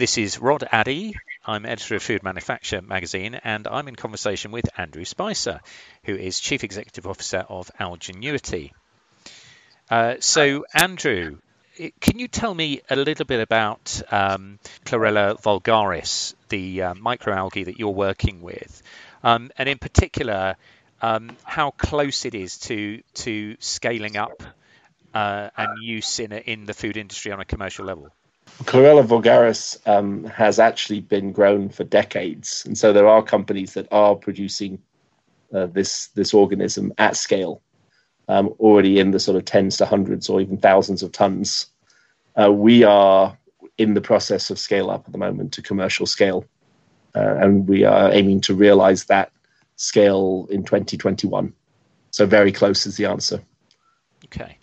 This is Rod Addy. I'm editor of Food Manufacture magazine, and I'm in conversation with Andrew Spicer, who is Chief Executive Officer of Algenuity. So, Andrew, can you tell me a little bit about Chlorella vulgaris, the microalgae that you're working with, and in particular, how close it is to scaling up and use in the food industry on a commercial level? Chlorella vulgaris has actually been grown for decades, and so there are companies that are producing this organism at scale, already in the sort of tens to hundreds or even thousands of tons. We are in the process of scale up at the moment to commercial scale, and we are aiming to realize that scale in 2021. So very close is the answer. Okay.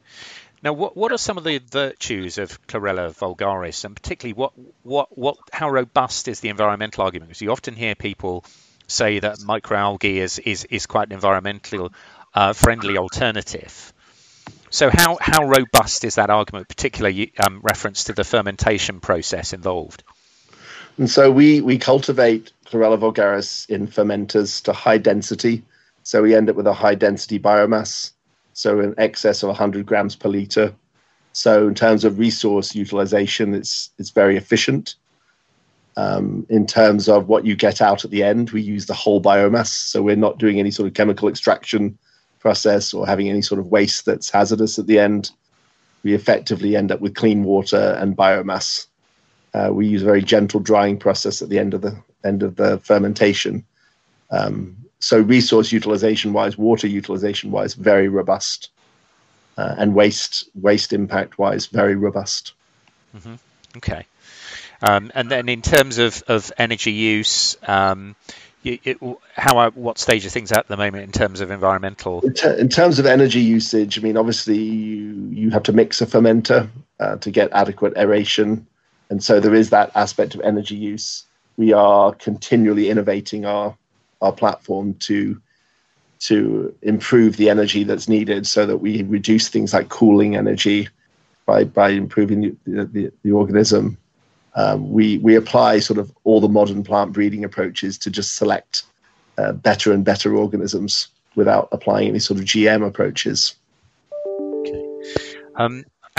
Now, what are some of the virtues of Chlorella vulgaris, and particularly how robust is the environmental argument? Because you often hear people say that microalgae is quite an environmentally friendly alternative. So how robust is that argument, particularly reference to the fermentation process involved? And so we cultivate Chlorella vulgaris in fermenters to high density. So we end up with a high density biomass, so in excess of 100 grams per litre. So in terms of resource utilisation, it's very efficient. In terms of what you get out at the end, we use the whole biomass, so we're not doing any sort of chemical extraction process or having any sort of waste that's hazardous at the end. We effectively end up with clean water and biomass. We use a very gentle drying process at the end of the fermentation. So resource utilization-wise, water utilization-wise, very robust, and waste impact-wise, very robust. Mm-hmm. Okay. And then in terms of energy use, what stage are things at the moment in terms of environmental? In terms of energy usage, I mean, obviously you have to mix a fermenter to get adequate aeration, and so there is that aspect of energy use. We are continually innovating our platform to improve the energy that's needed, so that we reduce things like cooling energy by improving the organism. We apply sort of all the modern plant breeding approaches to just select better and better organisms without applying any sort of GM approaches. Okay.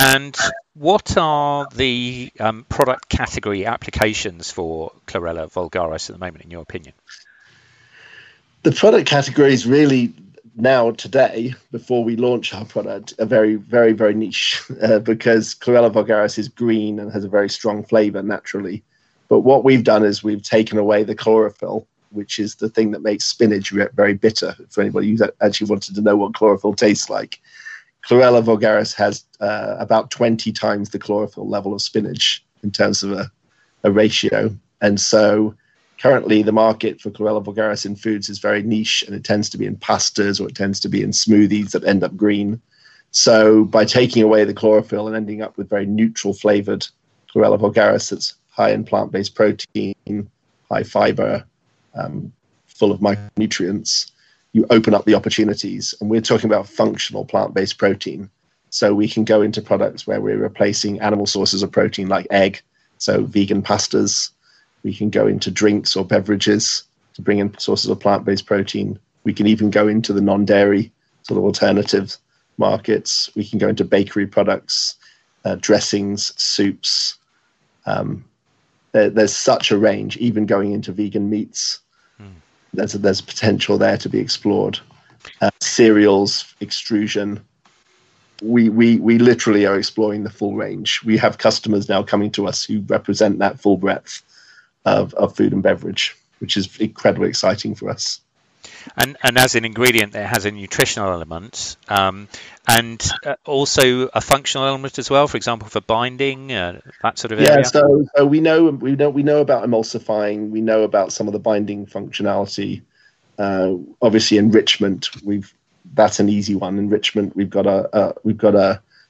And what are the product category applications for Chlorella vulgaris at the moment, in your opinion? The product categories really now today, before we launch our product, are very, very, very niche because Chlorella vulgaris is green and has a very strong flavour naturally. But what we've done is we've taken away the chlorophyll, which is the thing that makes spinach very bitter. For anybody who actually wanted to know what chlorophyll tastes like, Chlorella vulgaris has about 20 times the chlorophyll level of spinach in terms of a ratio. And so currently, the market for Chlorella vulgaris in foods is very niche, and it tends to be in pastas, or it tends to be in smoothies that end up green. So by taking away the chlorophyll and ending up with very neutral flavoured Chlorella vulgaris that's high in plant-based protein, high fibre, full of micronutrients, you open up the opportunities. And we're talking about functional plant-based protein. So we can go into products where we're replacing animal sources of protein like egg, so vegan pastas. We can go into drinks or beverages to bring in sources of plant-based protein. We can even go into the non-dairy sort of alternative markets. We can go into bakery products, dressings, soups. There's such a range, even going into vegan meats. Mm. There's potential there to be explored. Cereals, extrusion. We literally are exploring the full range. We have customers now coming to us who represent that full breadth of food and beverage, which is incredibly exciting for us. And as an ingredient, it has a nutritional element and also a functional element as well. For example, for binding, that sort of area. Yeah. So we know about emulsifying. We know about some of the binding functionality. Obviously, enrichment. That's an easy one. Enrichment. We've got a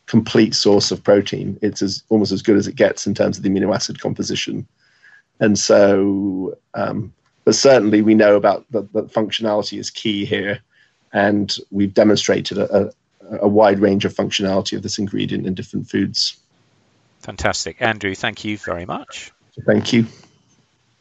complete source of protein. It's almost as good as it gets in terms of the amino acid composition. And so, but certainly we know about that functionality is key here, and we've demonstrated a wide range of functionality of this ingredient in different foods. Fantastic. Andrew, thank you very much. Thank you.